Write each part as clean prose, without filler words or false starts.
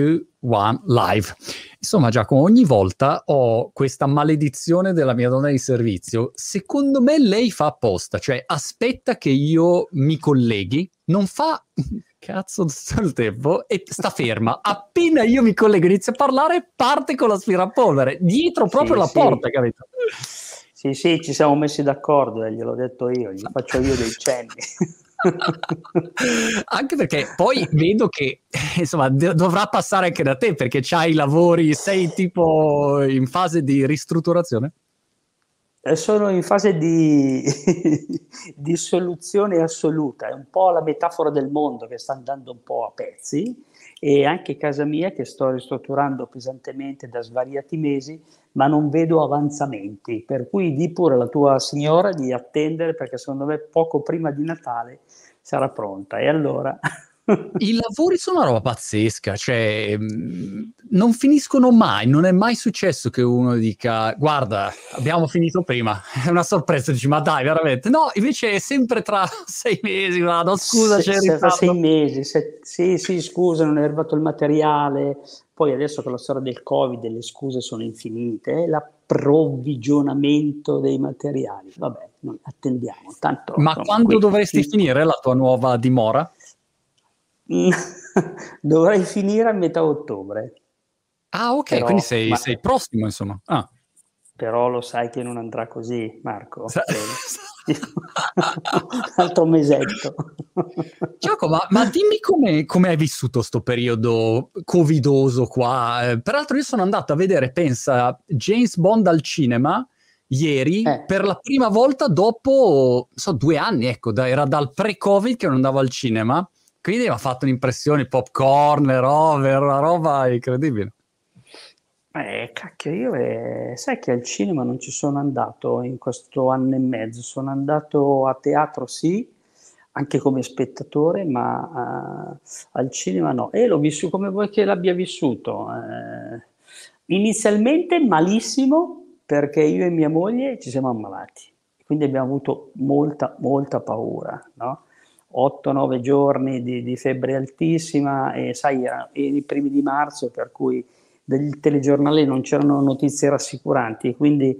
2, 1, live. Insomma, Giacomo, ogni volta ho questa maledizione della mia donna di servizio. Secondo me lei fa apposta, cioè aspetta che io mi colleghi, non fa cazzo tutto il tempo e sta ferma. Appena io mi collego e inizio a parlare, parte con l'aspirapolvere, dietro proprio la porta, capito? Sì, sì, ci siamo messi d'accordo, gliel'ho detto io, gli faccio io dei cenni. Anche perché poi vedo che insomma dovrà passare anche da te, perché c'hai i lavori, sei tipo in fase di ristrutturazione? Sono in fase di soluzione assoluta, è un po' la metafora del mondo che sta andando un po' a pezzi, e anche casa mia che sto ristrutturando pesantemente da svariati mesi, ma non vedo avanzamenti, per cui di pure alla tua signora di attendere, perché secondo me poco prima di Natale sarà pronta. E allora i lavori sono una roba pazzesca, cioè non finiscono mai, non è mai successo che uno dica guarda abbiamo finito prima, è una sorpresa, dici ma dai veramente, no invece è sempre tra 6 mesi, vado scusa c'è il ritardo. 6 mesi, sì sì scusa non è arrivato il materiale, poi adesso con la storia del Covid le scuse sono infinite, l'approvvigionamento dei materiali, vabbè noi attendiamo tanto. Ma quando dovresti finire la tua nuova dimora? Dovrei finire a metà ottobre. Ah ok, però, quindi sei prossimo insomma. Ah. Però lo sai che non andrà così, Marco. Un altro mesetto. Giacomo, ma dimmi come hai vissuto sto periodo covidoso qua. Peraltro io sono andato a vedere, pensa, James Bond al cinema ieri, per la prima volta dopo 2 anni, ecco, era dal pre-covid che non andavo al cinema. Quindi mi ha fatto un'impressione, popcorn, le robe, era una roba incredibile. Cacchio, io sai che al cinema non ci sono andato in questo 1 anno e mezzo, sono andato a teatro sì, anche come spettatore, ma al cinema no. E l'ho vissuto come vuoi che l'abbia vissuto. Inizialmente malissimo, perché io e mia moglie ci siamo ammalati, quindi abbiamo avuto molta, molta paura, no? 8-9 giorni di febbre altissima, e sai, erano i primi di marzo, per cui del telegiornale non c'erano notizie rassicuranti, quindi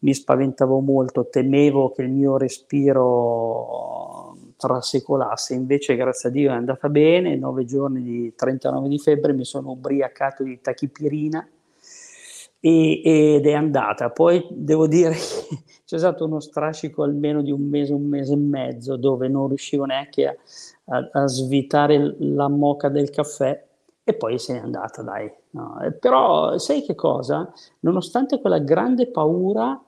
mi spaventavo molto, temevo che il mio respiro trasecolasse, invece grazie a Dio è andata bene, 9 giorni di 39 di febbre, mi sono ubriacato di tachipirina ed è andata. Poi devo dire che c'è stato uno strascico almeno di un mese e mezzo, dove non riuscivo neanche a svitare la moka del caffè, e poi se n'è andata, dai. No, però sai che cosa? Nonostante quella grande paura,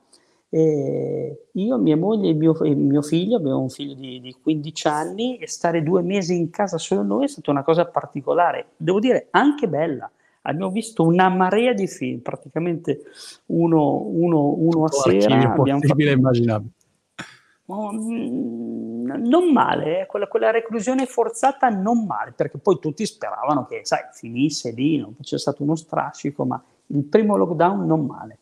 io, mia moglie e mio figlio, abbiamo un figlio di 15 anni, e stare 2 mesi in casa solo noi è stata una cosa particolare, devo dire anche bella. Abbiamo visto una marea di film, praticamente uno a sera. Impossibile immaginabile. Non male, quella reclusione forzata non male, perché poi tutti speravano che, sai, finisse lì, non c'è stato uno strascico, ma il primo lockdown non male.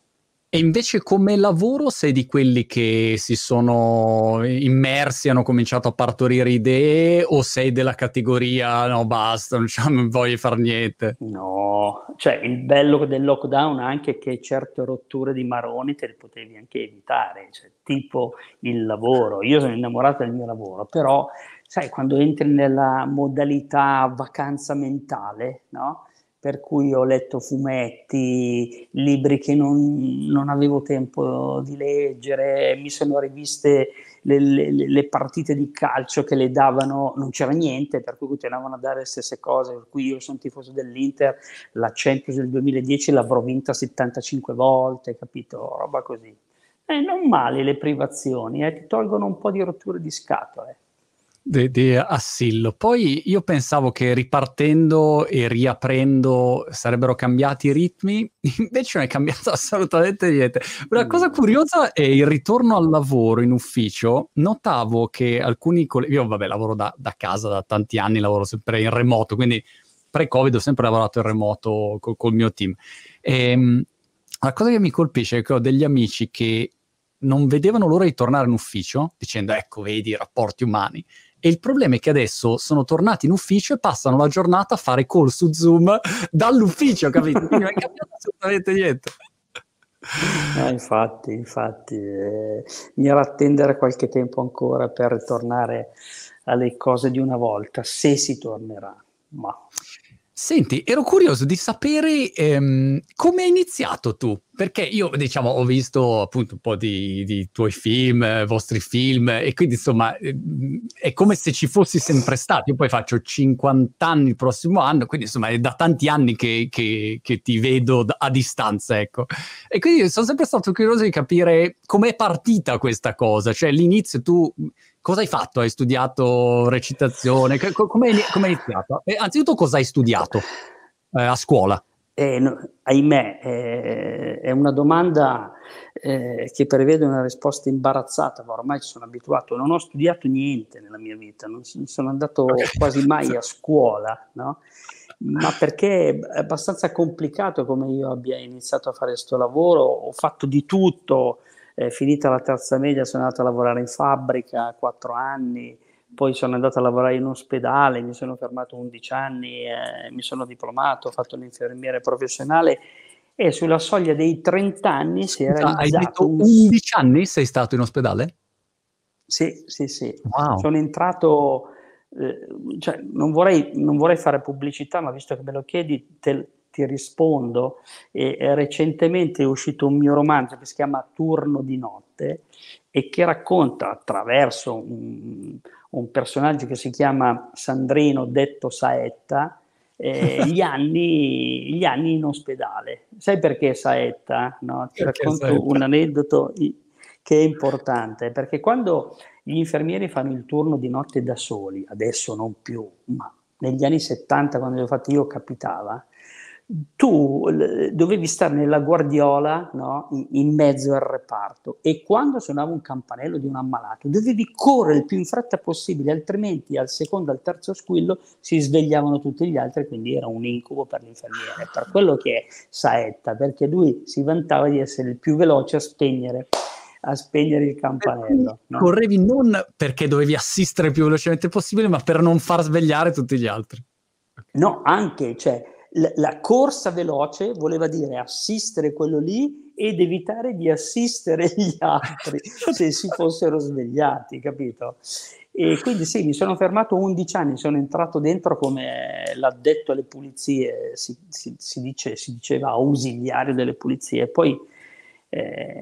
E invece come lavoro sei di quelli che si sono immersi, hanno cominciato a partorire idee, o sei della categoria no basta, non voglio far niente? No, cioè il bello del lockdown è anche che certe rotture di maroni te le potevi anche evitare, cioè, tipo il lavoro, io sono innamorato del mio lavoro, però sai quando entri nella modalità vacanza mentale, no? Per cui ho letto fumetti, libri che non avevo tempo di leggere, mi sono riviste le partite di calcio che le davano, non c'era niente, per cui continuavano a dare le stesse cose, per cui io sono tifoso dell'Inter, la Champions del 2010 l'avrò vinta 75 volte, capito? Roba così. Non male le privazioni, ti tolgono un po' di rotture di scatole. Di assillo. Poi io pensavo che ripartendo e riaprendo sarebbero cambiati i ritmi, invece non è cambiato assolutamente niente. Una cosa curiosa è il ritorno al lavoro in ufficio. Notavo che alcuni colleghi, io vabbè lavoro da casa da tanti anni, lavoro sempre in remoto, quindi pre-covid ho sempre lavorato in remoto col mio team. La cosa che mi colpisce è che ho degli amici che non vedevano l'ora di tornare in ufficio, dicendo ecco vedi i rapporti umani, E il problema è che adesso sono tornati in ufficio e passano la giornata a fare call su Zoom dall'ufficio, capito? Quindi non è cambiato assolutamente niente. Infatti, mi era attendere qualche tempo ancora per ritornare alle cose di una volta, se si tornerà. Ma senti, ero curioso di sapere come hai iniziato tu, perché io, diciamo, ho visto appunto un po' di tuoi film, vostri film, e quindi insomma è come se ci fossi sempre stato. Io poi faccio 50 anni il prossimo anno, quindi insomma è da tanti anni che ti vedo a distanza, ecco. E quindi sono sempre stato curioso di capire com'è partita questa cosa, cioè l'inizio tu... Cosa hai fatto? Hai studiato recitazione? Come hai iniziato? Anzitutto cosa hai studiato a scuola? Ahimè, è una domanda che prevede una risposta imbarazzata, ma ormai ci sono abituato. Non ho studiato niente nella mia vita, non sono andato quasi mai a scuola, no? Ma perché è abbastanza complicato come io abbia iniziato a fare questo lavoro. Ho fatto di tutto. Finita la terza media sono andato a lavorare in fabbrica 4 anni, poi sono andato a lavorare in ospedale, mi sono fermato 11 anni, mi sono diplomato, ho fatto l'infermiere professionale e sulla soglia dei 30 anni si era realizzato... Hai detto 11 anni sei stato in ospedale? Sì. Wow. Sono entrato... cioè, non vorrei fare pubblicità, ma visto che me lo chiedi... Ti rispondo, e recentemente è uscito un mio romanzo che si chiama Turno di Notte e che racconta attraverso un personaggio che si chiama Sandrino, detto Saetta, gli anni in ospedale. Sai perché Saetta? No? Ti racconto un aneddoto che è importante, perché quando gli infermieri fanno il turno di notte da soli, adesso non più, ma negli anni 70 quando l'ho fatto io capitava, tu dovevi stare nella guardiola, no? in mezzo al reparto, e quando suonava un campanello di un ammalato dovevi correre il più in fretta possibile, altrimenti al secondo, al terzo squillo si svegliavano tutti gli altri, quindi era un incubo per l'infermiere, per quello che è Saetta, perché lui si vantava di essere il più veloce a spegnere il campanello, no? Correvi non perché dovevi assistere il più velocemente possibile, ma per non far svegliare tutti gli altri. No, anche, cioè la corsa veloce voleva dire assistere quello lì ed evitare di assistere gli altri se si fossero svegliati, capito? E quindi sì, mi sono fermato 11 anni, sono entrato dentro come l'addetto alle pulizie, si diceva ausiliario delle pulizie, poi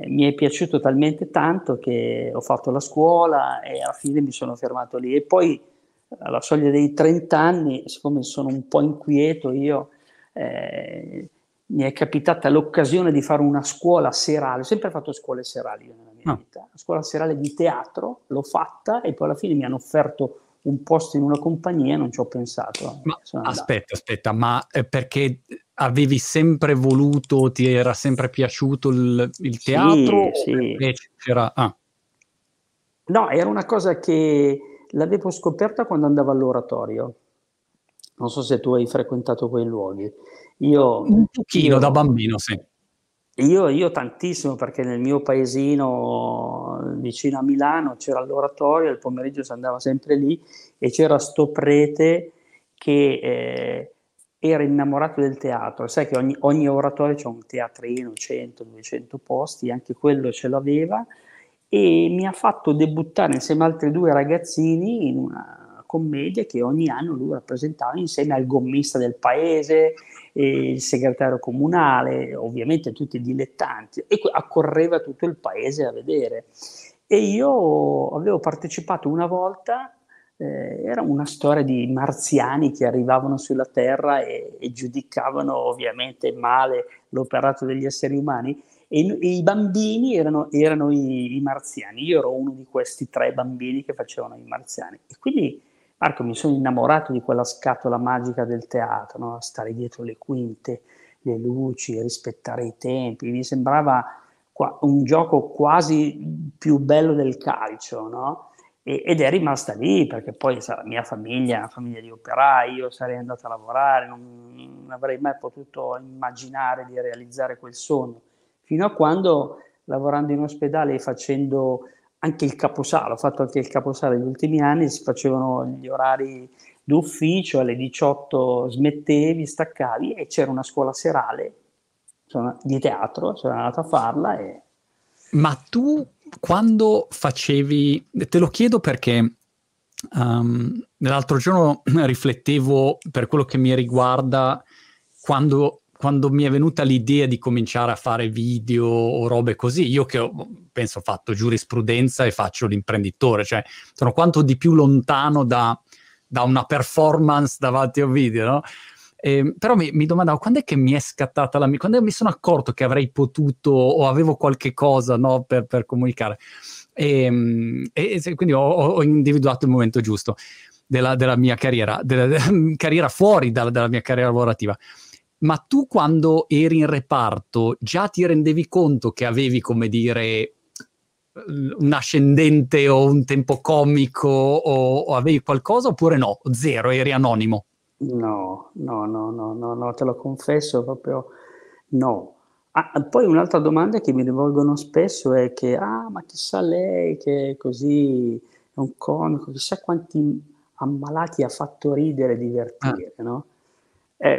mi è piaciuto talmente tanto che ho fatto la scuola e alla fine mi sono fermato lì. E poi alla soglia dei 30 anni, siccome sono un po' inquieto io, mi è capitata l'occasione di fare una scuola serale. Ho sempre fatto scuole serali io nella mia vita, una scuola serale di teatro, l'ho fatta e poi alla fine mi hanno offerto un posto in una compagnia e non ci ho pensato. Ma aspetta, ma perché avevi sempre voluto, ti era sempre piaciuto il teatro? Sì. No, era una cosa che l'avevo scoperta quando andavo all'oratorio. Non so se tu hai frequentato quei luoghi. Un pochino, da bambino, sì. Io tantissimo, perché nel mio paesino vicino a Milano c'era l'oratorio, al pomeriggio si andava sempre lì e c'era sto prete che era innamorato del teatro. Sai che ogni oratorio c'è un teatrino, 100, 200 posti, anche quello ce l'aveva, e mi ha fatto debuttare insieme a altri 2 ragazzini in una commedia che ogni anno lui rappresentava insieme al gommista del paese, e il segretario comunale, ovviamente tutti dilettanti, e accorreva tutto il paese a vedere. E io avevo partecipato una volta, era una storia di marziani che arrivavano sulla terra e giudicavano ovviamente male l'operato degli esseri umani, e i bambini erano i marziani. Io ero uno di questi 3 bambini che facevano i marziani, e quindi Marco, mi sono innamorato di quella scatola magica del teatro, no? Stare dietro le quinte, le luci, rispettare i tempi, mi sembrava un gioco quasi più bello del calcio, no? Ed è rimasta lì, perché poi la mia famiglia è una famiglia di operai, io sarei andato a lavorare, non avrei mai potuto immaginare di realizzare quel sogno. Fino a quando, lavorando in ospedale e facendo anche il caposala, ho fatto anche il caposala negli ultimi anni, si facevano gli orari d'ufficio, alle 18 smettevi, staccavi e c'era una scuola serale di teatro, sono andato a farla. E... Ma tu quando facevi, te lo chiedo perché l'altro giorno riflettevo per quello che mi riguarda quando mi è venuta l'idea di cominciare a fare video o robe così, io che penso ho fatto giurisprudenza e faccio l'imprenditore, cioè sono quanto di più lontano da una performance davanti a un video, no? Però mi domandavo, quando è che mi è scattata quando mi sono accorto che avrei potuto o avevo qualche cosa, no, per comunicare, e quindi ho individuato il momento giusto della mia carriera, della carriera fuori dalla mia carriera lavorativa. Ma tu quando eri in reparto già ti rendevi conto che avevi, come dire, un ascendente o un tempo comico o avevi qualcosa, oppure no? Zero, eri anonimo? No, te lo confesso proprio no. Poi un'altra domanda che mi rivolgono spesso è che, ma chissà lei che è così, è un comico, chissà quanti ammalati ha fatto ridere e divertire, no?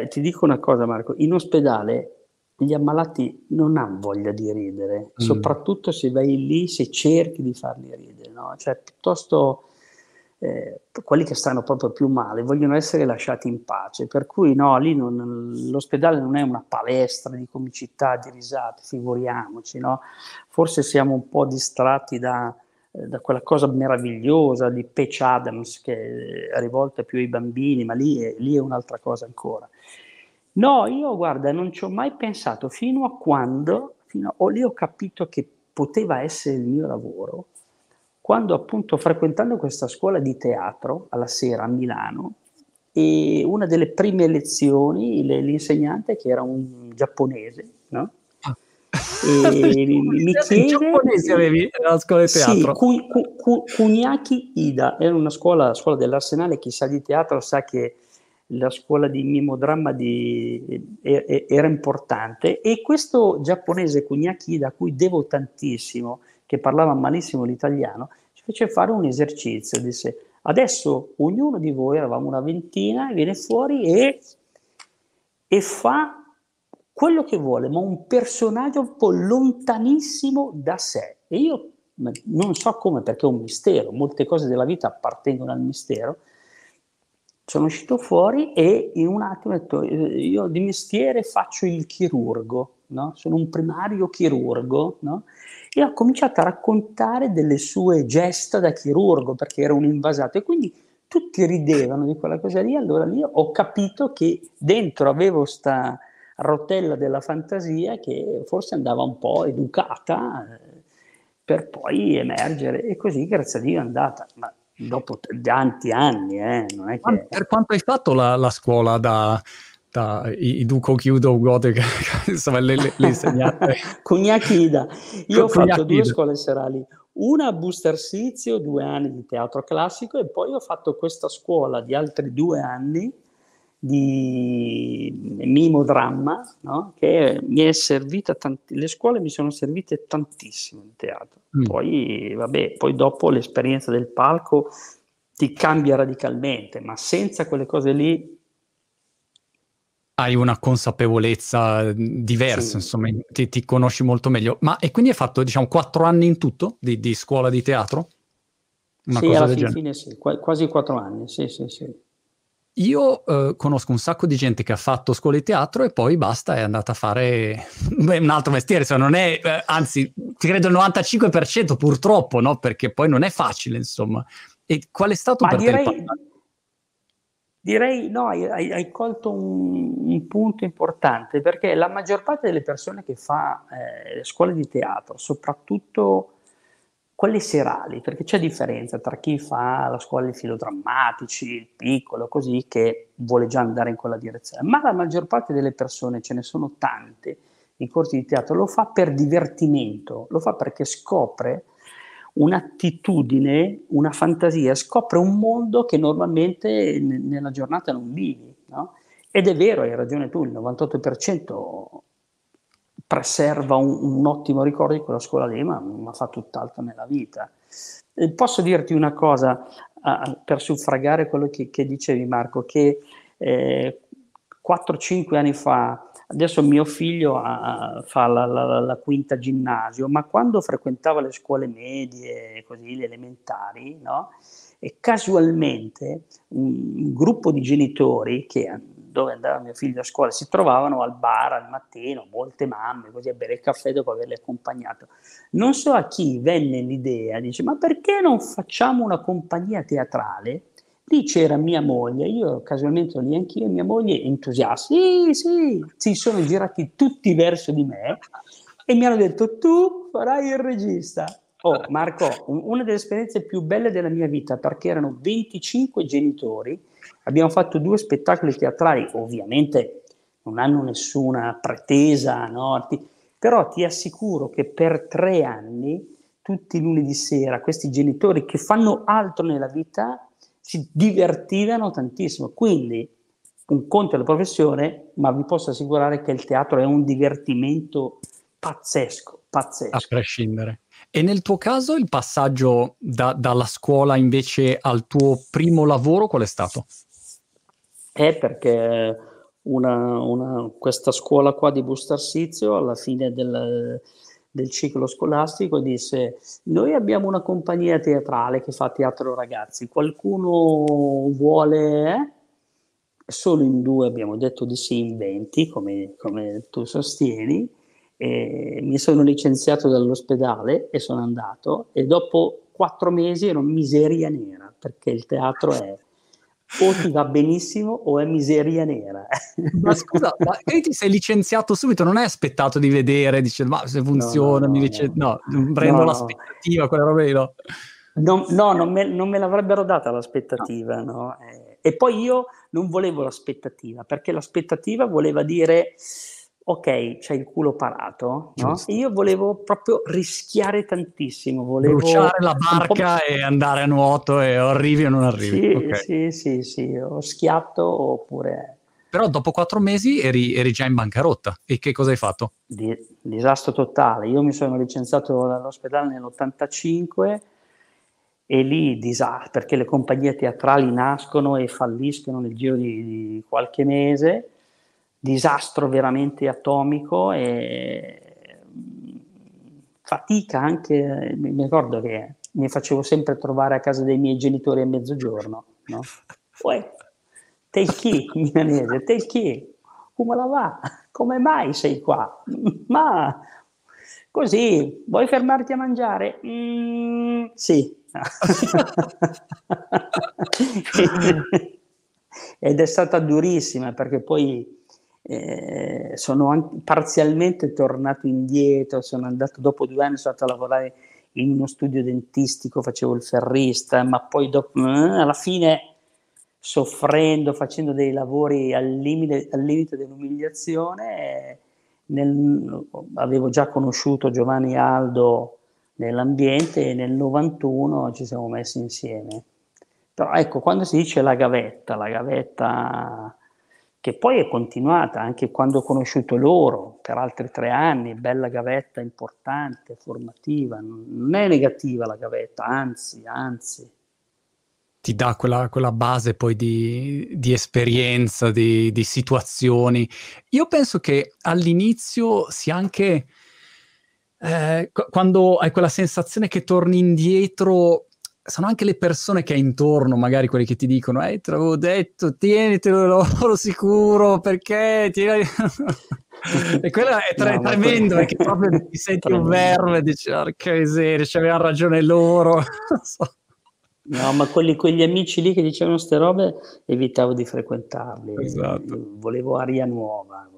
Ti dico una cosa, Marco, in ospedale gli ammalati non hanno voglia di ridere, soprattutto se vai lì, se cerchi di farli ridere, no? Cioè piuttosto quelli che stanno proprio più male vogliono essere lasciati in pace, per cui no, lì l'ospedale non è una palestra di comicità, di risate, figuriamoci, no? Forse siamo un po' distratti da quella cosa meravigliosa di Patch Adams che è rivolta più ai bambini, ma lì è un'altra cosa ancora. No, io guarda, non ci ho mai pensato fino a lì ho capito che poteva essere il mio lavoro, quando appunto frequentando questa scuola di teatro alla sera a Milano, e una delle prime lezioni l'insegnante, che era un giapponese, no? Mi chiede, Kuniaki Ida, era una scuola dell'Arsenale, chi sa di teatro sa che la scuola di mimodramma era importante, e questo giapponese Kuniaki Ida, a cui devo tantissimo, che parlava malissimo l'italiano, ci fece fare un esercizio, disse: adesso ognuno di voi, eravamo una ventina, viene fuori e fa quello che vuole, ma un personaggio un po' lontanissimo da sé. E io non so come, perché è un mistero, molte cose della vita appartengono al mistero, sono uscito fuori e in un attimo ho detto: io di mestiere faccio il chirurgo, no? Sono un primario chirurgo, no? E ho cominciato a raccontare delle sue gesta da chirurgo, perché era un invasato, e quindi tutti ridevano di quella cosa lì. Allora lì ho capito che dentro avevo sta rotella della fantasia che forse andava un po' educata per poi emergere, e così grazie a Dio è andata, ma dopo tanti anni, non è che... Per quanto hai fatto la scuola da Iduko Kyudo Gote, insomma le insegnate Kugnakida, io ho fatto due scuole serali, una a Bustarsizio, 2 anni di teatro classico, e poi ho fatto questa scuola di altri 2 anni di mimodramma, no? Che mi è servita le scuole mi sono servite tantissimo in teatro. Poi dopo l'esperienza del palco ti cambia radicalmente, ma senza quelle cose lì hai una consapevolezza diversa, sì. Insomma, ti conosci molto meglio. Ma e quindi hai fatto, diciamo, 4 anni in tutto di scuola di teatro? Una sì, cosa alla del fine sì, quasi 4 anni, sì. Io conosco un sacco di gente che ha fatto scuola di teatro e poi basta, è andata a fare un altro mestiere, cioè non è, anzi credo il 95% purtroppo, no? Perché poi non è facile, insomma. E qual è stato per te il... Direi no, hai colto un punto importante, perché la maggior parte delle persone che fa scuole di teatro, soprattutto quelle serali, perché c'è differenza tra chi fa la scuola di filodrammatici, il piccolo, così, che vuole già andare in quella direzione, ma la maggior parte delle persone, ce ne sono tante, i corsi di teatro, lo fa per divertimento, lo fa perché scopre un'attitudine, una fantasia, scopre un mondo che normalmente nella giornata non vivi, no? Ed è vero, hai ragione tu, il 98% preserva un ottimo ricordo di quella scuola lì, ma fa tutt'altro nella vita. Posso dirti una cosa per suffragare quello che dicevi, Marco, che 4-5 anni fa, adesso mio figlio fa la quinta ginnasio, ma quando frequentava le scuole medie, così, le elementari, no? E casualmente un gruppo di genitori che dove andava mio figlio a scuola si trovavano al bar al mattino, molte mamme così, a bere il caffè dopo averle accompagnato. Non so a chi venne l'idea, dice: ma perché non facciamo una compagnia teatrale? Lì c'era mia moglie, io casualmente ero lì anch'io, mia moglie entusiasta, sì, si sono girati tutti verso di me e mi hanno detto: tu farai il regista. Oh, Marco, una delle esperienze più belle della mia vita, perché erano 25 genitori, abbiamo fatto 2 spettacoli teatrali, ovviamente non hanno nessuna pretesa, no? Però ti assicuro che per 3 anni, tutti i lunedì sera, questi genitori che fanno altro nella vita si divertivano tantissimo. Quindi un conto è la professione, ma vi posso assicurare che il teatro è un divertimento pazzesco, pazzesco. A prescindere. E nel tuo caso il passaggio dalla scuola invece al tuo primo lavoro qual è stato? Perché questa scuola qua di Bustarsizio alla fine del ciclo scolastico disse: noi abbiamo una compagnia teatrale che fa teatro ragazzi, qualcuno vuole? Solo in 2 abbiamo detto di sì in 20, come tu sostieni. E mi sono licenziato dall'ospedale e sono andato, e dopo 4 mesi ero miseria nera, perché il teatro è o ti va benissimo o è miseria nera. Ma scusa, ma ti sei licenziato subito, non hai aspettato di vedere, dice ma se funziona, no, prendo l'aspettativa, quella roba lì, no? No, non me l'avrebbero data l'aspettativa, no? E poi io non volevo l'aspettativa, perché l'aspettativa voleva dire: ok, c'hai il culo parato, no? E io volevo proprio rischiare tantissimo, volevo bruciare la barca e andare a nuoto e arrivi o non arrivi. Sì, okay. sì, o schiatto oppure... Però dopo 4 mesi eri già in bancarotta, e che cosa hai fatto? Disastro totale. Io mi sono licenziato dall'ospedale nell'85 e lì disastro, perché le compagnie teatrali nascono e falliscono nel giro di qualche mese. Disastro veramente atomico e fatica anche. Mi ricordo che mi facevo sempre trovare a casa dei miei genitori a mezzogiorno, no? Poi te chi, milanese, te chi, come la va? Come mai sei qua? Ma così, vuoi fermarti a mangiare? Sì. Ed è stata durissima, perché poi sono anche parzialmente tornato indietro. Sono andato, dopo 2 anni sono andato a lavorare in uno studio dentistico, facevo il ferrista, ma poi dopo, alla fine, soffrendo, facendo dei lavori al limite dell'umiliazione, avevo già conosciuto Giovanni Aldo nell'ambiente, e nel 91 ci siamo messi insieme. Però ecco, quando si dice la gavetta che poi è continuata anche quando ho conosciuto loro per altri 3 anni, bella gavetta importante, formativa, non è negativa la gavetta, anzi. Ti dà quella base poi di esperienza, di situazioni. Io penso che all'inizio sia anche quando hai quella sensazione che torni indietro, sono anche le persone che hai intorno, magari quelle che ti dicono: te l'avevo detto, tienitelo l'oro sicuro, perché e quello è tremendo, perché proprio ti senti un verme e dici: che miseria, c'avevano ragione loro. Non so. No, ma quegli amici lì che dicevano ste robe evitavo di frequentarli. Esatto. Volevo aria nuova,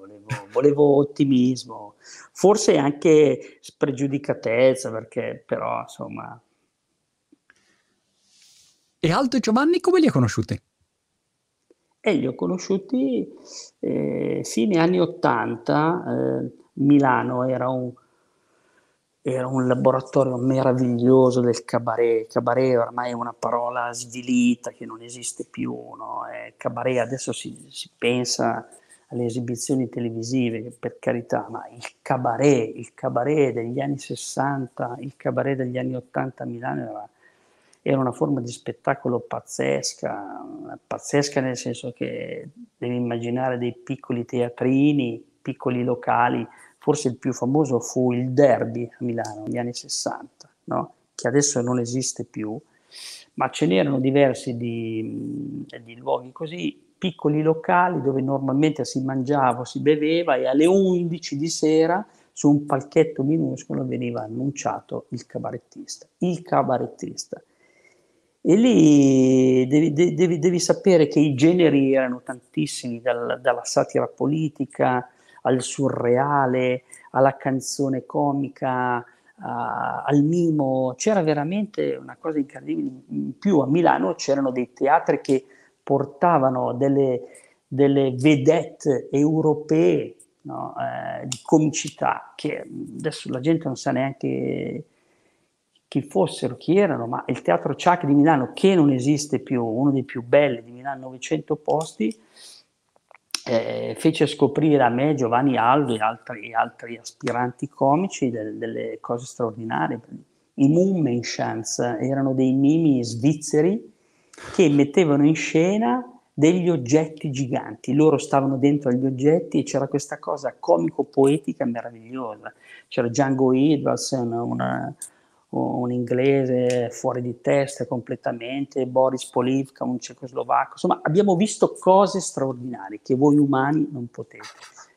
volevo ottimismo, forse anche spregiudicatezza, perché però insomma. E Aldo e Giovanni come li hai conosciuti? Li ho conosciuti fine anni 80, Milano era un laboratorio meraviglioso del cabaret. Cabaret ormai è una parola svilita che non esiste più, no? Cabaret adesso si pensa alle esibizioni televisive, per carità, ma il cabaret degli anni 60, il cabaret degli anni 80 a Milano era una forma di spettacolo pazzesca, pazzesca nel senso che devi immaginare dei piccoli teatrini, piccoli locali. Forse il più famoso fu il Derby a Milano negli anni 60, no? Che adesso non esiste più, ma ce n'erano diversi di luoghi così, piccoli locali dove normalmente si mangiava, si beveva, e alle 11 di sera su un palchetto minuscolo veniva annunciato il cabarettista. Il cabarettista. E lì devi sapere che i generi erano tantissimi, dalla satira politica al surreale, alla canzone comica, al mimo. C'era veramente una cosa incredibile. In più a Milano c'erano dei teatri che portavano delle vedette europee, no? Di comicità, che adesso la gente non sa neanche chi fossero, chi erano, ma il Teatro Ciak di Milano, che non esiste più, uno dei più belli di Milano, 900 posti, fece scoprire a me, Giovanni, Aldo e altri aspiranti comici delle cose straordinarie. I Mummenschanz erano dei mimi svizzeri che mettevano in scena degli oggetti giganti, loro stavano dentro agli oggetti e c'era questa cosa comico-poetica meravigliosa. C'era Django Edwards, un inglese fuori di testa completamente, Boris Polivka, un cecoslovacco, insomma abbiamo visto cose straordinarie che voi umani non potete.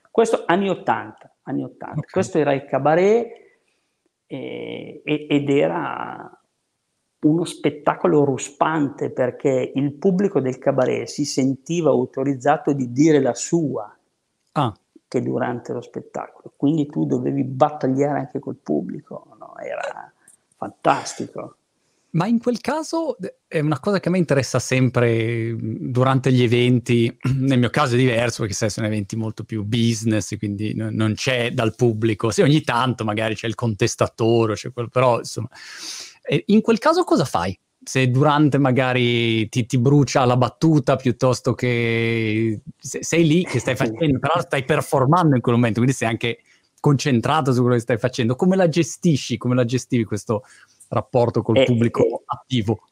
Questo anni 80, okay. Questo era il cabaret ed era uno spettacolo ruspante, perché il pubblico del cabaret si sentiva autorizzato di dire la sua che durante lo spettacolo, quindi tu dovevi battagliare anche col pubblico, no? Era fantastico. Ma in quel caso è una cosa che a me interessa sempre durante gli eventi, nel mio caso è diverso perché sai, sono eventi molto più business, quindi non c'è dal pubblico, sì ogni tanto magari c'è il contestatore, c'è quello, però insomma. In quel caso cosa fai? Se durante magari ti brucia la battuta, piuttosto che sei lì che stai facendo, però stai performando in quel momento, quindi sei anche concentrato su quello che stai facendo. Come la gestisci? Come la gestivi questo rapporto col pubblico attivo?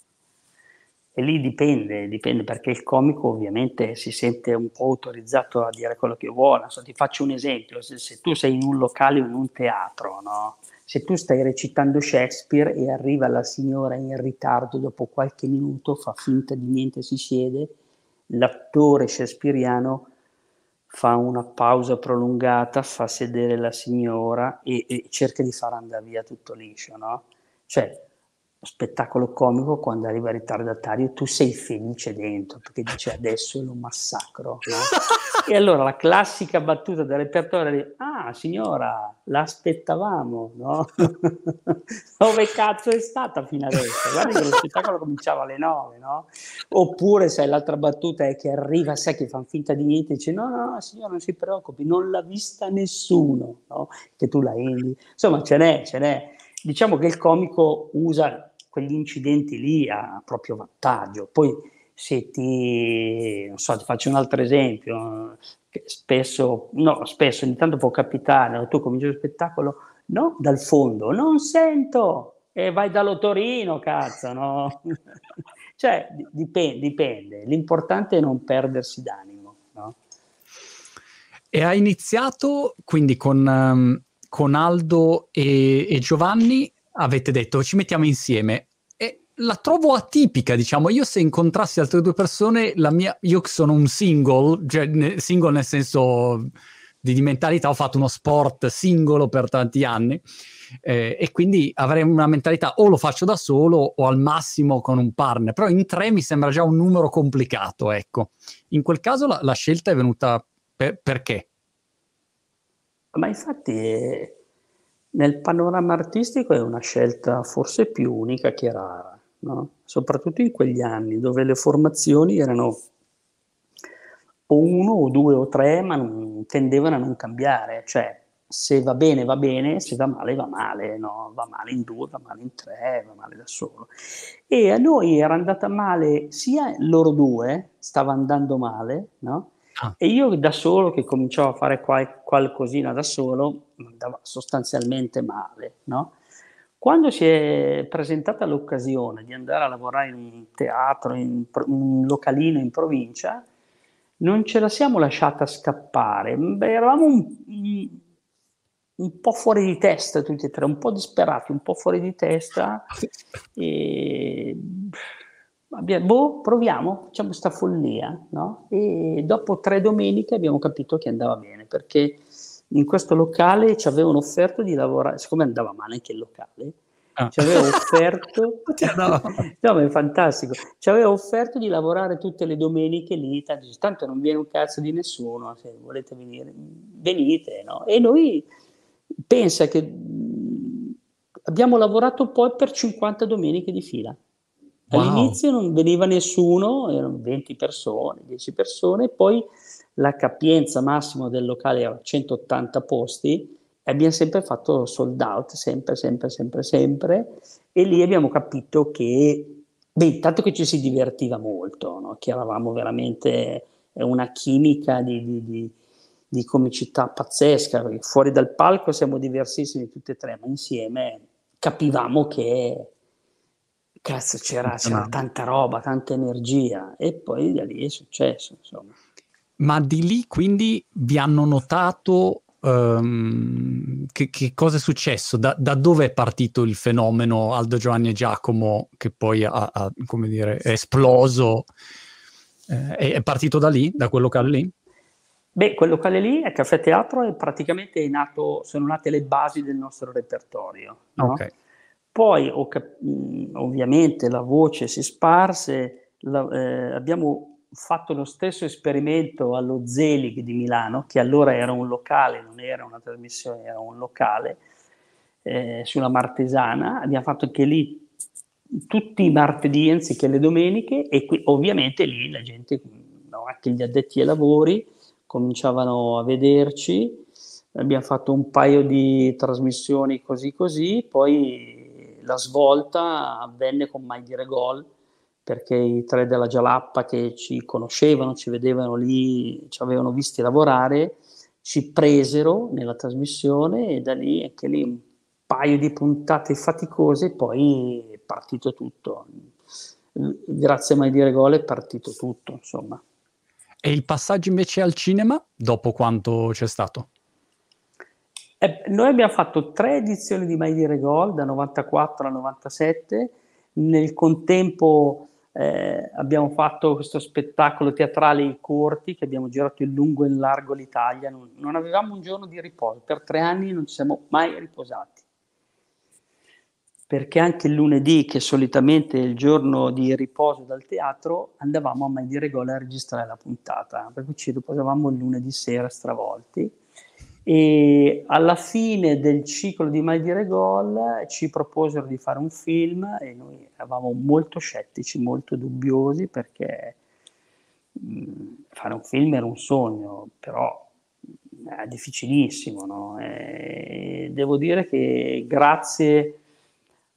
E lì dipende, perché il comico ovviamente si sente un po' autorizzato a dire quello che vuole. So, ti faccio un esempio, se tu sei in un locale o in un teatro, no? Se tu stai recitando Shakespeare e arriva la signora in ritardo, dopo qualche minuto fa finta di niente, si siede, l'attore shakespeariano fa una pausa prolungata, fa sedere la signora e cerca di far andare via tutto liscio, no? Cioè, spettacolo comico, quando arriva il ritardatario tu sei felice dentro, perché dici adesso lo massacro, no? E allora la classica battuta del repertorio è: ah signora, l'aspettavamo, no? Dove cazzo è stata fino adesso? Guarda che lo spettacolo cominciava alle 9, no? Oppure sai, l'altra battuta è che arriva, sai, che fanno finta di niente e dice no signora, non si preoccupi, non l'ha vista nessuno, no? Che tu la indi, insomma ce n'è. Diciamo che il comico usa quegli incidenti lì a proprio vantaggio. Poi se ti faccio un altro esempio, che spesso ogni tanto può capitare, tu cominci lo spettacolo, no, dal fondo, non sento, e vai dallo Torino, cazzo, no? Cioè, dipende, l'importante è non perdersi d'animo, no? E ha iniziato quindi con Aldo e Giovanni, avete detto ci mettiamo insieme. La trovo atipica, diciamo. Io se incontrassi altre due persone, io sono un single, cioè single nel senso di mentalità, ho fatto uno sport singolo per tanti anni, e quindi avrei una mentalità o lo faccio da solo o al massimo con un partner, però in tre mi sembra già un numero complicato, ecco. In quel caso la scelta è venuta perché? Ma infatti nel panorama artistico è una scelta forse più unica che rara, no? Soprattutto in quegli anni dove le formazioni erano o uno o due o tre, ma tendevano a non cambiare, cioè se va bene va bene, se va male va male, no? Va male in due, va male in tre, va male da solo. E a noi era andata male sia loro due, stava andando male, no? E io da solo, che cominciavo a fare qualcosina da solo, andava sostanzialmente male, no? Quando si è presentata l'occasione di andare a lavorare in un teatro, in un localino in provincia, non ce la siamo lasciata scappare. Beh, eravamo un po' fuori di testa tutti e tre, un po' disperati, un po' fuori di testa, e proviamo, facciamo sta follia, no? E dopo 3 domeniche abbiamo capito che andava bene, perché in questo locale ci avevano offerto di lavorare, siccome andava male anche il locale, ci aveva offerto no, ma è fantastico, ci aveva offerto di lavorare tutte le domeniche lì, tanto non viene un cazzo di nessuno, se volete venire venite, no? E noi, pensa che abbiamo lavorato poi per 50 domeniche di fila. All'inizio non veniva nessuno, erano 20 persone, 10 persone, poi la capienza massima del locale era 180 posti, e abbiamo sempre fatto sold out, sempre, e lì abbiamo capito che, beh, intanto che ci si divertiva molto, no? Che eravamo veramente, una chimica di comicità pazzesca, perché fuori dal palco siamo diversissimi tutti e tre, ma insieme capivamo che cazzo c'era tanta roba, tanta energia, e poi da lì è successo, insomma. Ma di lì quindi vi hanno notato, che cosa è successo? Da dove è partito il fenomeno Aldo, Giovanni e Giacomo, che poi ha come dire, è esploso? È partito da lì, da quel locale lì? Beh, quel locale lì, è Caffè Teatro, e praticamente sono nate le basi del nostro repertorio, no? Ok. Poi ovviamente la voce si sparse, abbiamo fatto lo stesso esperimento allo Zelig di Milano, che allora era un locale, non era una trasmissione, era un locale, sulla Martesana. Abbiamo fatto anche lì tutti i martedì anziché le domeniche, e qui, ovviamente lì la gente, no, anche gli addetti ai lavori cominciavano a vederci. Abbiamo fatto un paio di trasmissioni così, poi la svolta avvenne con Mai Dire Gol, perché i tre della Gialappa, che ci conoscevano, ci vedevano lì, ci avevano visti lavorare, ci presero nella trasmissione, e da lì anche lì un paio di puntate faticose, poi è partito tutto. Grazie a Mai Dire Gol è partito tutto, insomma. E il passaggio invece al cinema, dopo quanto c'è stato? Noi abbiamo fatto 3 edizioni di Mai Dire Gol, da 94 a 97, nel contempo, abbiamo fatto questo spettacolo teatrale I Corti, che abbiamo girato in lungo e in largo l'Italia, non avevamo un giorno di riposo, per 3 anni non ci siamo mai riposati, perché anche il lunedì, che solitamente è il giorno di riposo dal teatro, andavamo a Mai Dire Gol a registrare la puntata, per cui ci riposavamo il lunedì sera stravolti. E alla fine del ciclo di Mai Dire Gol ci proposero di fare un film, e noi eravamo molto scettici, molto dubbiosi, perché fare un film era un sogno, però è difficilissimo, no? E devo dire che grazie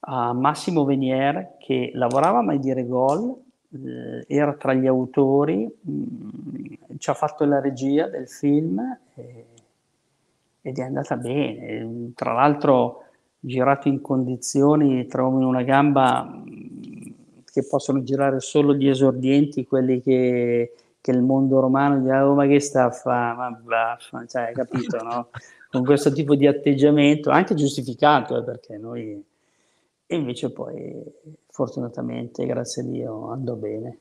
a Massimo Venier, che lavorava a Mai Dire Gol, era tra gli autori, ci ha fatto la regia del film, ed è andata bene, tra l'altro girato in condizioni tra uomo in una gamba, che possono girare solo gli esordienti, quelli che il mondo romano dice, oh, ma che sta a fare, cioè, capito, no? Con questo tipo di atteggiamento, anche giustificato, perché noi, e invece poi fortunatamente, grazie a Dio, andò bene.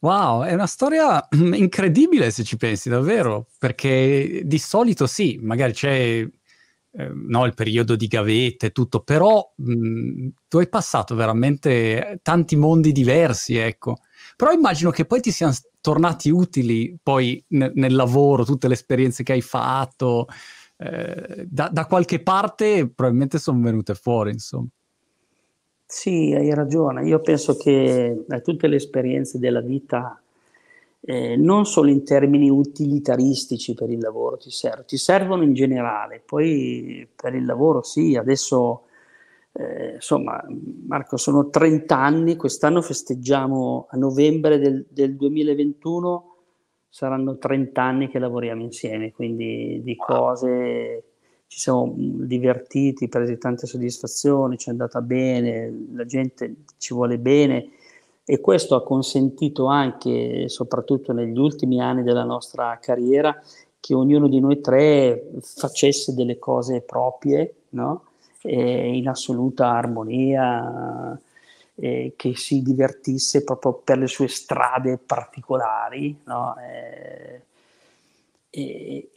Wow, è una storia incredibile se ci pensi, davvero, perché di solito sì, magari c'è il periodo di gavette e tutto, però tu hai passato veramente tanti mondi diversi, ecco. Però immagino che poi ti siano tornati utili poi nel lavoro, tutte le esperienze che hai fatto, da qualche parte probabilmente sono venute fuori, insomma. Sì, hai ragione. Io penso che tutte le esperienze della vita, non solo in termini utilitaristici per il lavoro, ti servono in generale. Poi per il lavoro sì, adesso, insomma, Marco, sono 30 anni, quest'anno festeggiamo a novembre del 2021 saranno 30 anni che lavoriamo insieme, quindi di cose ci siamo divertiti, presi tante soddisfazioni, ci è andata bene, la gente ci vuole bene, e questo ha consentito anche, soprattutto negli ultimi anni della nostra carriera, che ognuno di noi tre facesse delle cose proprie, no? E in assoluta armonia, che si divertisse proprio per le sue strade particolari, no? E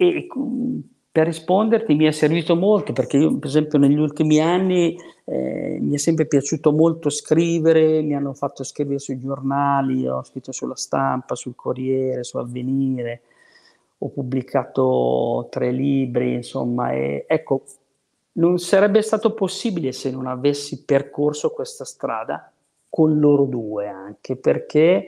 per risponderti, mi è servito molto, perché io, per esempio, negli ultimi anni mi è sempre piaciuto molto scrivere, mi hanno fatto scrivere sui giornali, ho scritto sulla Stampa, sul Corriere, su Avvenire, ho pubblicato 3 libri, insomma, e ecco, non sarebbe stato possibile se non avessi percorso questa strada con loro due, anche perché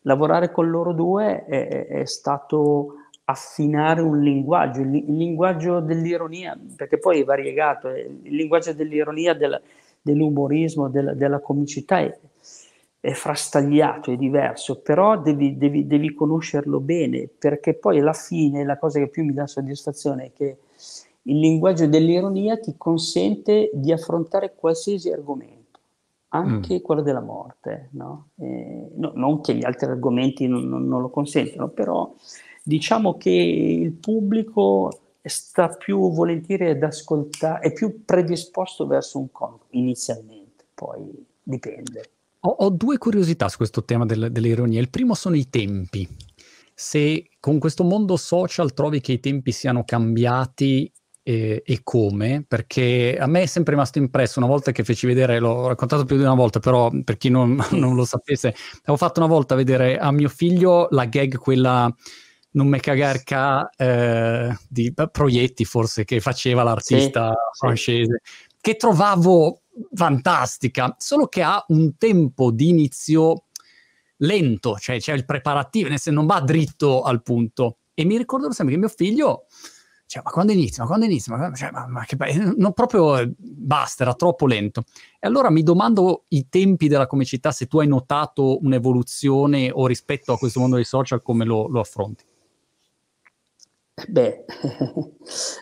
lavorare con loro due è stato affinare un linguaggio, il linguaggio dell'ironia, perché poi è variegato, il linguaggio dell'ironia, dell'umorismo, della comicità è frastagliato, è diverso, però devi conoscerlo bene, perché poi alla fine la cosa che più mi dà soddisfazione è che il linguaggio dell'ironia ti consente di affrontare qualsiasi argomento, anche quello della morte, no? No, non che gli altri argomenti non lo consentano, però diciamo che il pubblico sta più volentieri ad ascoltare, è più predisposto verso un conto inizialmente, poi dipende. Ho 2 curiosità su questo tema dell'ironia. Il primo sono i tempi. Se con questo mondo social trovi che i tempi siano cambiati e come, perché a me è sempre rimasto impresso, una volta che feci vedere, l'ho raccontato più di una volta, però per chi non lo sapesse, avevo fatto una volta vedere a mio figlio la gag quella non me cagar ca di Proietti, forse, che faceva l'artista francese, che trovavo fantastica, solo che ha un tempo di inizio lento, cioè c'è il preparativo, nel senso non va dritto al punto. E mi ricordo sempre che mio figlio, cioè, ma quando inizia? Cioè, non proprio, basta, era troppo lento. E allora mi domando i tempi della comicità, se tu hai notato un'evoluzione o rispetto a questo mondo dei social, come lo affronti? Beh,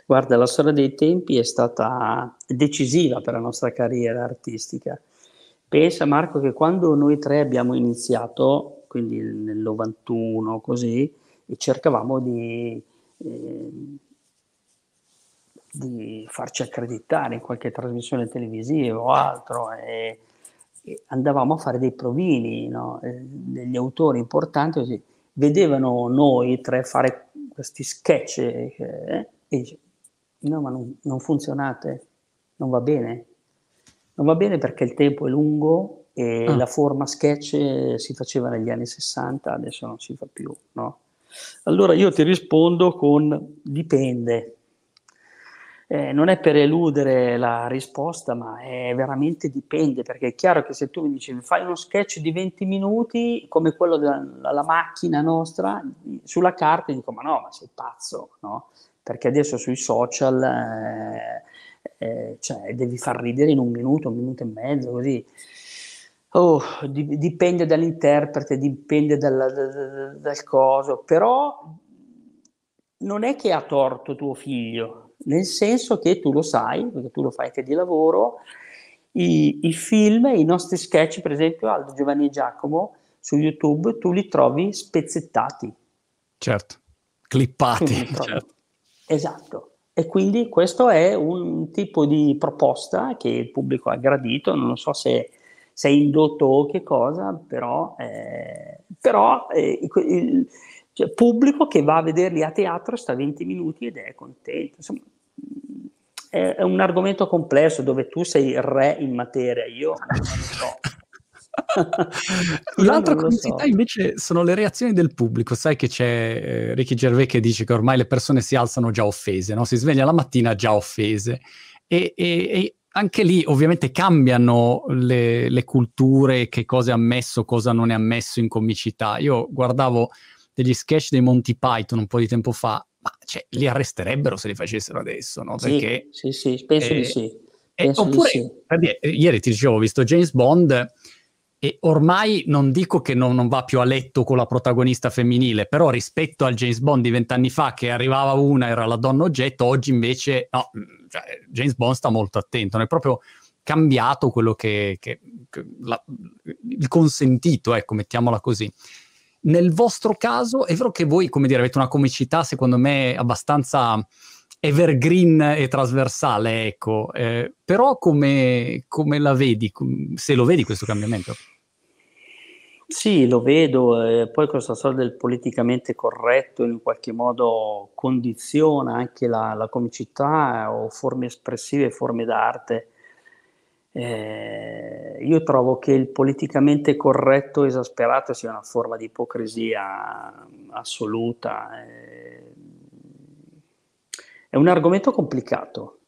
guarda, la storia dei tempi è stata decisiva per la nostra carriera artistica. Pensa, Marco, che quando noi tre abbiamo iniziato, quindi nel 91 così, cercavamo di farci accreditare in qualche trasmissione televisiva o altro, e andavamo a fare dei provini, no? Degli autori importanti così. Vedevano noi tre fare questi sketch e dice, no, ma non funzionate, non va bene perché il tempo è lungo e la forma sketch si faceva negli anni 60, adesso non si fa più, no? Allora io ti rispondo con dipende. Non è per eludere la risposta, ma è veramente dipende, perché è chiaro che se tu mi dici fai uno sketch di 20 minuti come quello della macchina nostra, sulla carta dico ma sei pazzo, no? Perché adesso sui social cioè, devi far ridere in un minuto e mezzo, così. Dipende dall'interprete, dipende dal coso, però non è che ha torto tuo figlio, nel senso che tu lo sai, perché tu lo fai anche di lavoro, i film, i nostri sketch, per esempio Aldo, Giovanni e Giacomo, su YouTube tu li trovi spezzettati. Certo, clippati. Certo. Esatto, e quindi questo è un tipo di proposta che il pubblico ha gradito, non so se sei indotto o che cosa, però il pubblico che va a vederli a teatro sta 20 minuti ed è contento. Insomma, è un argomento complesso dove tu sei il re in materia, io non lo so. L'altra curiosità invece sono le reazioni del pubblico. Sai che c'è Ricky Gervais che dice che ormai le persone si alzano già offese, no? Si sveglia la mattina già offese, e anche lì ovviamente cambiano le culture, che cosa è ammesso, cosa non è ammesso in comicità. Io guardavo degli sketch dei Monty Python un po' di tempo fa, ma cioè, li arresterebbero se li facessero adesso, no? Perché, sì, penso di sì. Oppure, di sì. Ieri ti dicevo, ho visto James Bond, e ormai non dico che non va più a letto con la protagonista femminile, però rispetto al James Bond di 20 anni fa, che arrivava una, era la donna oggetto, oggi invece no, cioè, James Bond sta molto attento, non è proprio cambiato quello il consentito, ecco, mettiamola così. Nel vostro caso è vero che voi, come dire, avete una comicità secondo me abbastanza evergreen e trasversale, ecco, però come la vedi, se lo vedi questo cambiamento? Sì, lo vedo, poi questa storia del politicamente corretto in qualche modo condiziona anche la comicità o forme espressive, forme d'arte. Io trovo che il politicamente corretto esasperato sia una forma di ipocrisia assoluta. È un argomento complicato,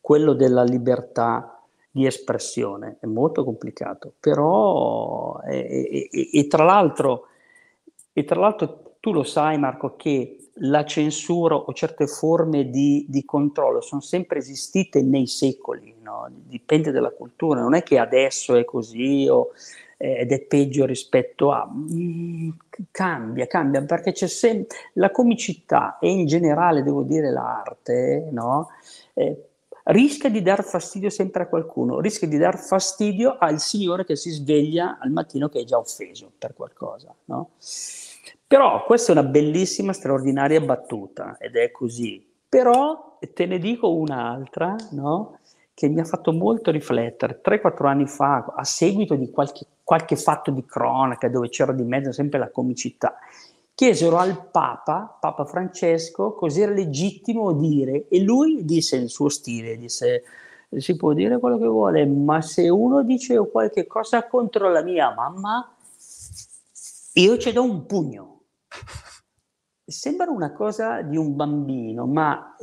quello della libertà di espressione, è molto complicato, però e tra l'altro tu lo sai, Marco, che la censura o certe forme di controllo sono sempre esistite nei secoli, no? Dipende dalla cultura, non è che adesso è così ed è peggio rispetto a... Cambia, perché c'è sempre la comicità e in generale, devo dire, l'arte, no? Rischia di dar fastidio sempre a qualcuno, rischia di dar fastidio al signore che si sveglia al mattino che è già offeso per qualcosa, no? Però questa è una bellissima, straordinaria battuta, ed è così. Però te ne dico un'altra, no? Che mi ha fatto molto riflettere. 3-4 anni fa, a seguito di qualche fatto di cronaca, dove c'era di mezzo sempre la comicità, chiesero al Papa Francesco, cos'era legittimo dire. E lui disse nel suo stile, disse... si può dire quello che vuole, ma se uno dice qualche cosa contro la mia mamma, io ci do un pugno. Sembra una cosa di un bambino, ma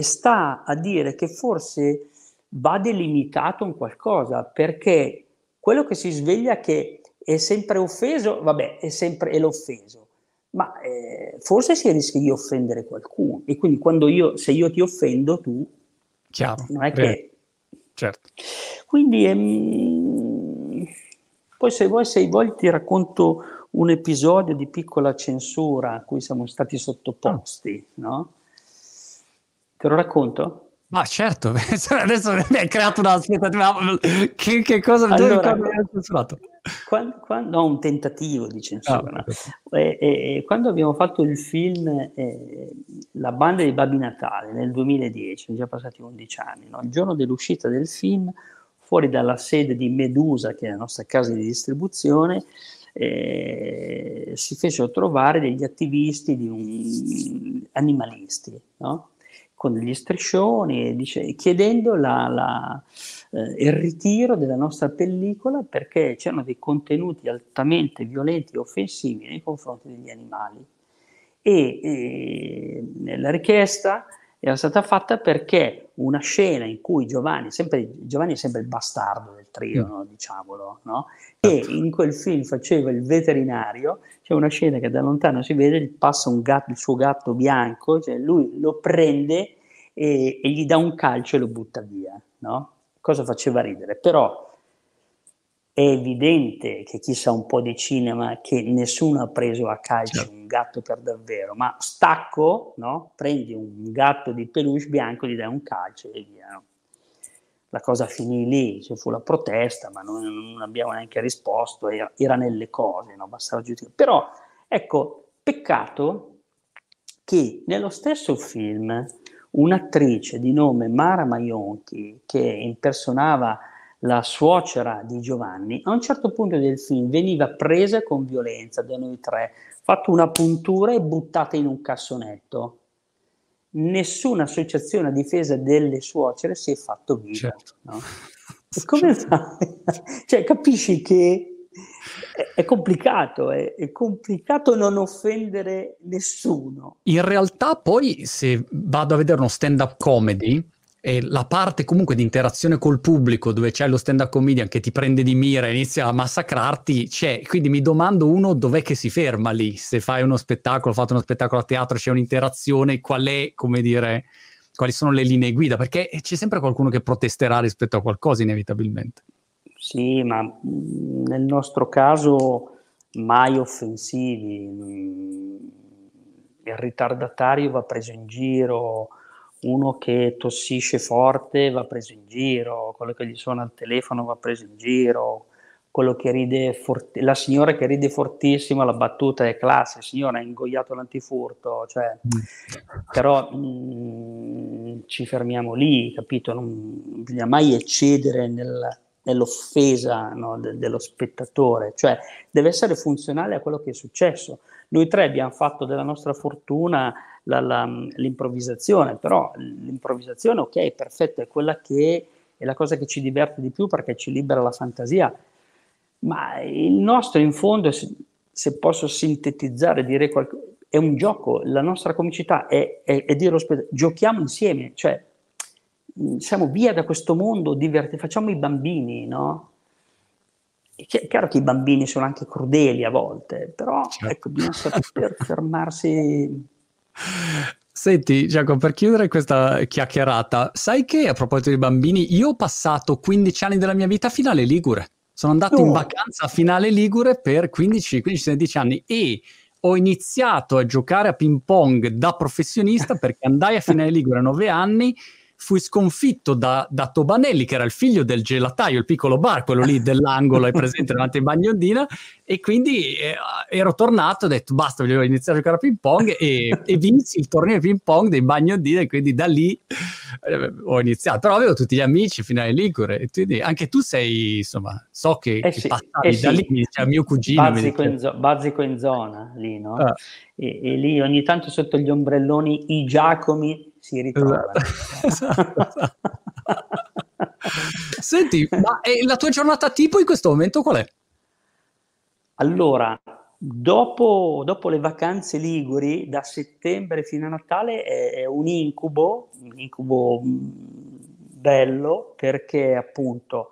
sta a dire che forse va delimitato un qualcosa, perché quello che si sveglia che è sempre offeso, vabbè, è l'offeso, ma forse si rischia di offendere qualcuno. E quindi se io ti offendo, tu... Chiaro, non è che... Certo. Quindi poi se vuoi ti racconto un episodio di piccola censura a cui siamo stati sottoposti, no? Te lo racconto? Ma certo, adesso mi hai creato un'aspettativa. Che cosa? Allora, quando ho un tentativo di censura, quando abbiamo fatto il film La Banda dei Babbi Natale nel 2010, sono già passati 11 anni, no? Il giorno dell'uscita del film, fuori dalla sede di Medusa, che è la nostra casa di distribuzione, si fecero trovare degli attivisti animalisti, no? Con degli striscioni, chiedendo il ritiro della nostra pellicola, perché c'erano dei contenuti altamente violenti e offensivi nei confronti degli animali. E la richiesta era stata fatta perché una scena in cui Giovanni è sempre il bastardo del trio, no? Diciamolo, no? E in quel film faceva il veterinario, c'è una scena che da lontano si vede, passa il suo gatto bianco, cioè lui lo prende e gli dà un calcio e lo butta via, no? Cosa faceva ridere, però è evidente che chi sa un po' di cinema che nessuno ha preso a calcio un gatto per davvero, ma stacco, no? Prendi un gatto di peluche bianco, gli dai un calcio e via, no? La cosa finì lì, ci fu la protesta, ma noi non abbiamo neanche risposto, era nelle cose, no? Bastava giudicare. Però, ecco, peccato che nello stesso film un'attrice di nome Mara Maionchi, che impersonava la suocera di Giovanni, a un certo punto del film veniva presa con violenza da noi tre, fatta una puntura e buttata in un cassonetto. Nessuna associazione a difesa delle suocere si è fatto vivo. Certo. No? E come fai? Cioè, capisci che è complicato, è complicato non offendere nessuno. In realtà poi, se vado a vedere uno stand-up comedy, la parte comunque di interazione col pubblico, dove c'è lo stand-up comedian che ti prende di mira e inizia a massacrarti, c'è. Quindi mi domando, uno, dov'è che si ferma lì? Se fai uno spettacolo, fate uno spettacolo a teatro, c'è un'interazione, quali sono le linee guida? Perché c'è sempre qualcuno che protesterà rispetto a qualcosa, inevitabilmente. Sì, ma nel nostro caso mai offensivi. Il ritardatario va preso in giro, uno che tossisce forte va preso in giro, quello che gli suona al telefono va preso in giro, quello che ride la signora che ride fortissimo, la battuta è classe, signora ha ingoiato l'antifurto, cioè, però ci fermiamo lì, capito? Non bisogna mai eccedere nell'offesa, no, dello spettatore, cioè deve essere funzionale a quello che è successo. Noi tre abbiamo fatto della nostra fortuna l'improvvisazione, però l'improvvisazione, ok, perfetto, è quella che è la cosa che ci diverte di più perché ci libera la fantasia. Ma il nostro, in fondo, se posso sintetizzare, dire è un gioco. La nostra comicità è dire allo spettatore: giochiamo insieme, cioè siamo via da questo mondo, facciamo i bambini, no? È chiaro che i bambini sono anche crudeli a volte, però ecco, bisogna saper fermarsi. Senti Giacomo, per chiudere questa chiacchierata, sai che a proposito di bambini, io ho passato 15 anni della mia vita a Finale Ligure. Sono andato in vacanza a Finale Ligure per 15-16 anni e ho iniziato a giocare a ping pong da professionista perché andai a Finale Ligure a 9 anni, fui sconfitto da Tobanelli, che era il figlio del gelataio, il piccolo bar, quello lì dell'angolo, è presente davanti a Bagnodina, e quindi ero tornato, ho detto basta, volevo iniziare a giocare a ping pong e vinsi il torneo di ping pong dei Bagnodina, e quindi da lì ho iniziato, però avevo tutti gli amici Finale Ligure, e quindi anche tu sei, insomma, so che sì, passavi da lì, mi diceva mio cugino Bazzico in zona lì, no? E lì ogni tanto sotto gli ombrelloni i Giacomi si ritrovano. Esatto. Senti, ma la tua giornata tipo in questo momento qual è? Allora, dopo le vacanze liguri, da settembre fino a Natale è un incubo bello, perché appunto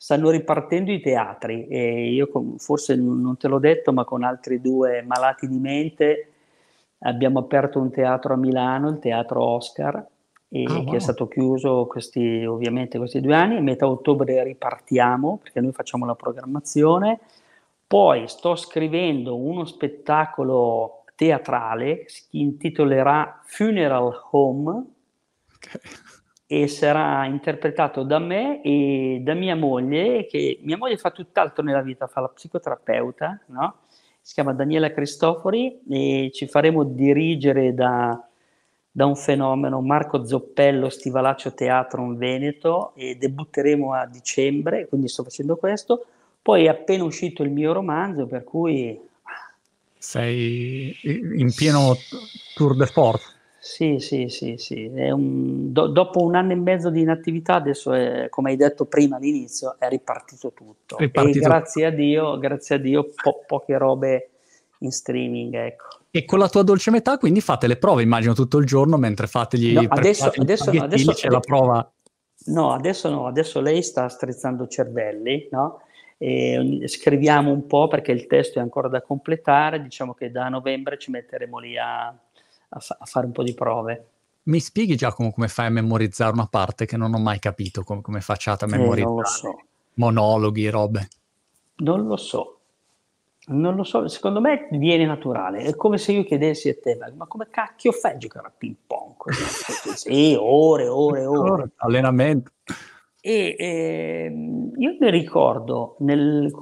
stanno ripartendo i teatri e io, forse non te l'ho detto, ma con altri due malati di mente abbiamo aperto un teatro a Milano, il Teatro Oscar, che è stato chiuso questi 2 anni, e metà ottobre ripartiamo perché noi facciamo la programmazione. Poi sto scrivendo uno spettacolo teatrale che si intitolerà Funeral Home, okay, e sarà interpretato da me e da mia moglie, che mia moglie fa tutt'altro nella vita, fa la psicoterapeuta, no? Si chiama Daniela Cristofori, e ci faremo dirigere da un fenomeno, Marco Zoppello, Stivalaccio Teatro, un veneto, e debutteremo a dicembre, quindi sto facendo questo. Poi è appena uscito il mio romanzo, per cui... Sei in pieno tour de force. Sì. Dopo 1 anno e mezzo di inattività, adesso, come hai detto prima all'inizio, è ripartito tutto. E grazie a Dio, poche robe in streaming, ecco. E con la tua dolce metà, quindi fate le prove, immagino, tutto il giorno mentre fategli... No, adesso c'è la prova. No, adesso no, adesso lei sta strizzando cervelli, no? E scriviamo un po' perché il testo è ancora da completare, diciamo che da novembre ci metteremo lì a fare un po' di prove. Mi spieghi Giacomo come fai a memorizzare una parte che non ho mai capito, come facciate a memorizzare? Non lo so. Monologhi, robe? Non lo so, secondo me viene naturale, è come se io chiedessi a te, ma come cacchio fai a giocare a ping pong? Sì, ore. Allenamento. E io mi ricordo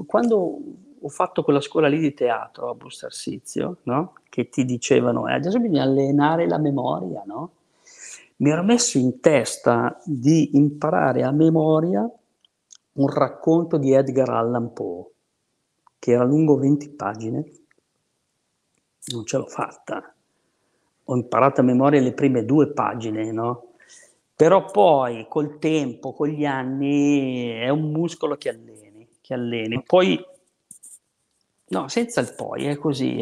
quando ho fatto quella scuola lì di teatro a Bustarsizio, no? Che ti dicevano adesso bisogna allenare la memoria, no? Mi ero messo in testa di imparare a memoria un racconto di Edgar Allan Poe che era lungo 20 pagine, non ce l'ho fatta, ho imparato a memoria le prime 2 pagine, no? Però poi col tempo, con gli anni, è un muscolo che alleni. Poi, no, senza il poi, è così.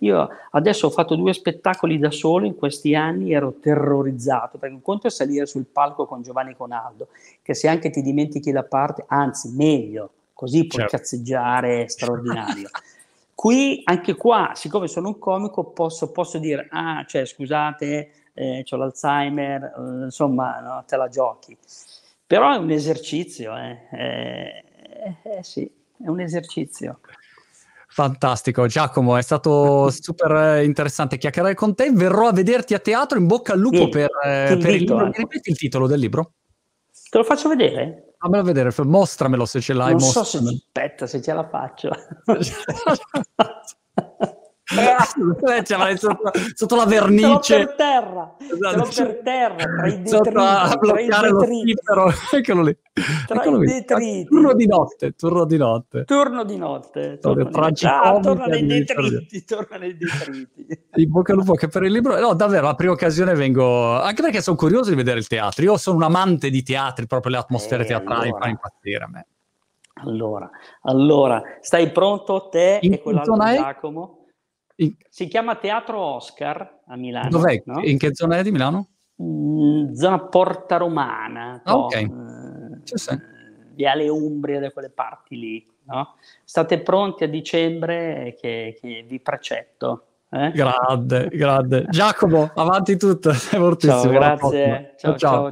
Io adesso ho fatto 2 spettacoli da solo in questi anni, ero terrorizzato, perché un conto è salire sul palco con Giovanni e con Aldo, che se anche ti dimentichi la parte, anzi meglio, così puoi cazzeggiare, è straordinario. Qui, anche qua, siccome sono un comico, posso dire, cioè scusate... c'ho l'Alzheimer, insomma, no, te la giochi, però è un esercizio, Sì, è un esercizio. Fantastico, Giacomo, è stato super interessante chiacchierare con te. Verrò a vederti a teatro, in bocca al lupo per il libro. Mi ripeti il titolo del libro? Te lo faccio vedere? Fammelo vedere, mostramelo se ce l'hai. Non so se aspetta, se ce la faccio. Sotto la vernice per terra, esatto. Per terra tra i detriti, a bloccare lo scipero. Eccolo lì, Turno di notte, torna nei detriti, in bocca al lupo che per il libro. No, davvero, la prima occasione vengo, anche perché sono curioso di vedere il teatro. Io sono un amante di teatri, proprio le atmosfere teatrali mi fa impazzire a me. Allora stai pronto te e quell'altro Giacomo? Si chiama Teatro Oscar a Milano. Dov'è? No? In che zona è di Milano? Zona Porta Romana, Viale Umbria, da quelle parti lì. No? State pronti a dicembre che vi precetto. Grande, grande. Giacomo, avanti tutto. Ciao, grazie. Ciao, ciao.